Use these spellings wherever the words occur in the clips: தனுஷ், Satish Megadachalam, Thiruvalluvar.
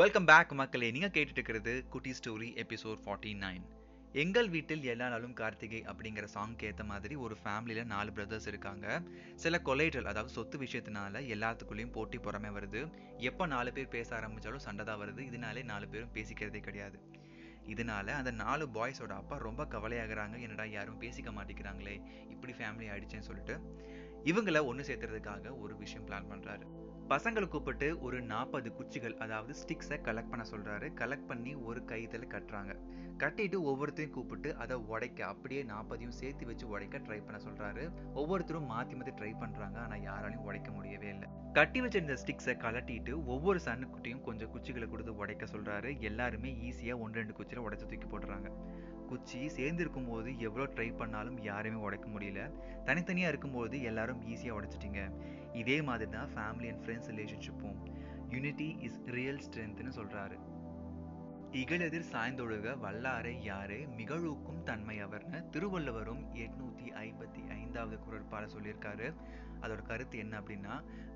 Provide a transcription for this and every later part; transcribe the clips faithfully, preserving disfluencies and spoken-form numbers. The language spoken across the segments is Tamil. வெல்கம் பேக் மக்களே. நீங்கள் கேட்டுட்டு இருக்கிறது குட்டி ஸ்டோரி எபிசோட் நாற்பத்தி ஒன்பது. எங்கள் வீட்டில் எல்லா நாளும் கார்த்திகை அப்படிங்கிற சாங்க்கு ஏற்ற மாதிரி ஒரு ஃபேமிலியில் நாலு பிரதர்ஸ் இருக்காங்க. சில கொலைகள், அதாவது சொத்து விஷயத்தினால எல்லாத்துக்குள்ளேயும் போட்டி பொறாமை வருது. எப்போ நாலு பேர் பேச ஆரம்பித்தாலும் சண்டை தான் வருது. இதனாலே நாலு பேரும் பேசிக்கிறதே கிடையாது. இதனால அந்த நாலு பாய்ஸோட அப்பா ரொம்ப கவலையாகிறாங்க. என்னடா யாரும் பேசிக்க மாட்டேங்கிறாங்களே, இப்படி ஃபேமிலி ஆயிடுச்சுன்னு சொல்லிட்டு இவங்களை ஒன்று சேர்த்துறதுக்காக ஒரு விஷயம் பிளான் பண்ணுறாரு. பசங்களை கூப்பிட்டு ஒரு நாற்பது குச்சிகள், அதாவது ஸ்டிக்ஸை கலெக்ட் பண்ண சொல்கிறாரு. கலெக்ட் பண்ணி ஒரு கைதில் கட்டுறாங்க. கட்டிட்டு ஒவ்வொருத்தையும் கூப்பிட்டு அதை உடைக்க, அப்படியே நாற்பதையும் சேர்த்து வச்சு உடைக்க ட்ரை பண்ண சொல்கிறாரு. ஒவ்வொருத்தரும் மாற்றி மாற்றி ட்ரை பண்ணுறாங்க, ஆனால் யாராலையும் உடைக்க முடியவே இல்லை. கட்டி வச்சிருந்த ஸ்டிக்ஸை கலட்டிட்டு ஒவ்வொரு சண்ணுக்குட்டியும் கொஞ்சம் குச்சிகளை கொடுத்து உடைக்க சொல்கிறாரு. எல்லாருமே ஈஸியாக ஒன்று ரெண்டு குச்சியில் உடைச்சி தூக்கி போட்டுறாங்க. குச்சி சேர்ந்துருக்கும் போது எவ்வளோ ட்ரை பண்ணாலும் யாருமே உடைக்க முடியல. தனித்தனியாக இருக்கும்போது எல்லாரும் ஈஸியாக உடைச்சிட்டிங்க. இதே மாதிரி தான் ஃபேமிலி அண்ட் ஃப்ரெண்ட்ஸ் ரிலேஷன்ஷிப்பும். யூனிட்டி இஸ் ரியல் ஸ்ட்ரென்த்னு சொல்கிறாரு. இகழெதிர் சாய்ந்தொழுக வல்லாரை யாரே மிகழூக்கும் தன்மை அவர்னு திருவள்ளுவரும் எட்நூற்றி ஐம்பத்தி ஐந்தாவது குறட்பாட சொல்லியிருக்காரு. அதோட கருத்து என்ன அப்படின்னா,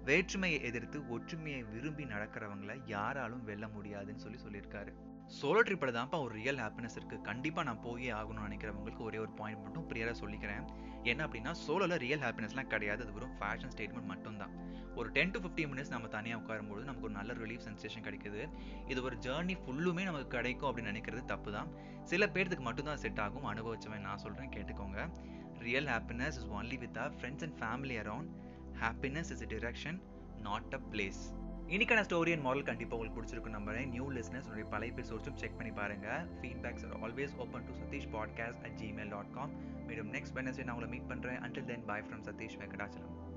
வேற்றுமையை எதிர்த்து ஒற்றுமையை விரும்பி நடக்கிறவங்கள யாராலும் வெல்ல முடியாதுன்னு சொல்லி சொல்லியிருக்காரு. சோலோ ட்ரிப்பில் தான்ப்பா ஒரு ரியல் ஹாப்பினஸ் இருக்குது. கண்டிப்பாக நான் போயே ஆகணும்னு நினைக்கிறவங்களுக்கு ஒரே ஒரு பாயிண்ட் மட்டும் ப்ரியராக சொல்லிக்கிறேன். என்ன அப்படின்னா, சோலோவில் ரியல் ஹாப்பினஸ்லாம் கிடையாது. அது வெறும் ஃபேஷன் ஸ்டேட்மெண்ட் மட்டும்தான். ஒரு டென் டு ஃபிஃப்டீன் மினிட்ஸ் நம்ம தனியாக உட்காரும்போது நமக்கு ஒரு நல்ல ரிலீஃப் சென்சேஷன் கிடைக்குது. இது ஒரு ஜேர்னி ஃபுல்லுமே நமக்கு கிடைக்கும் அப்படின்னு நினைக்கிறது தப்பு தான். சில பேர்த்துக்கு மட்டும்தான் செட் ஆகும். அனுபவிச்சவன் நான் சொல்கிறேன், கேட்டுக்கோங்க. Real happiness is only with our friends and family around. Happiness is a direction, not a place. இன்னைக்கான ஸ்டோரி அண்ட் மாடல் கண்டிப்பாக உங்களுக்கு பிடிச்சிருக்கும் நம்புறேன். நியூ லிஸ்னஸ் உடைய பழைய எபிசோட்ஸும் செக் பண்ணி பாருங்கள். Feedbacks are always open to Satish podcast at Gmail dot com. மீண்டும் நெக்ஸ்ட் வெட்னஸ்டே நான் உங்களை மீட் பண்ணுறேன். Until then, bye from Satish Venkatachalam.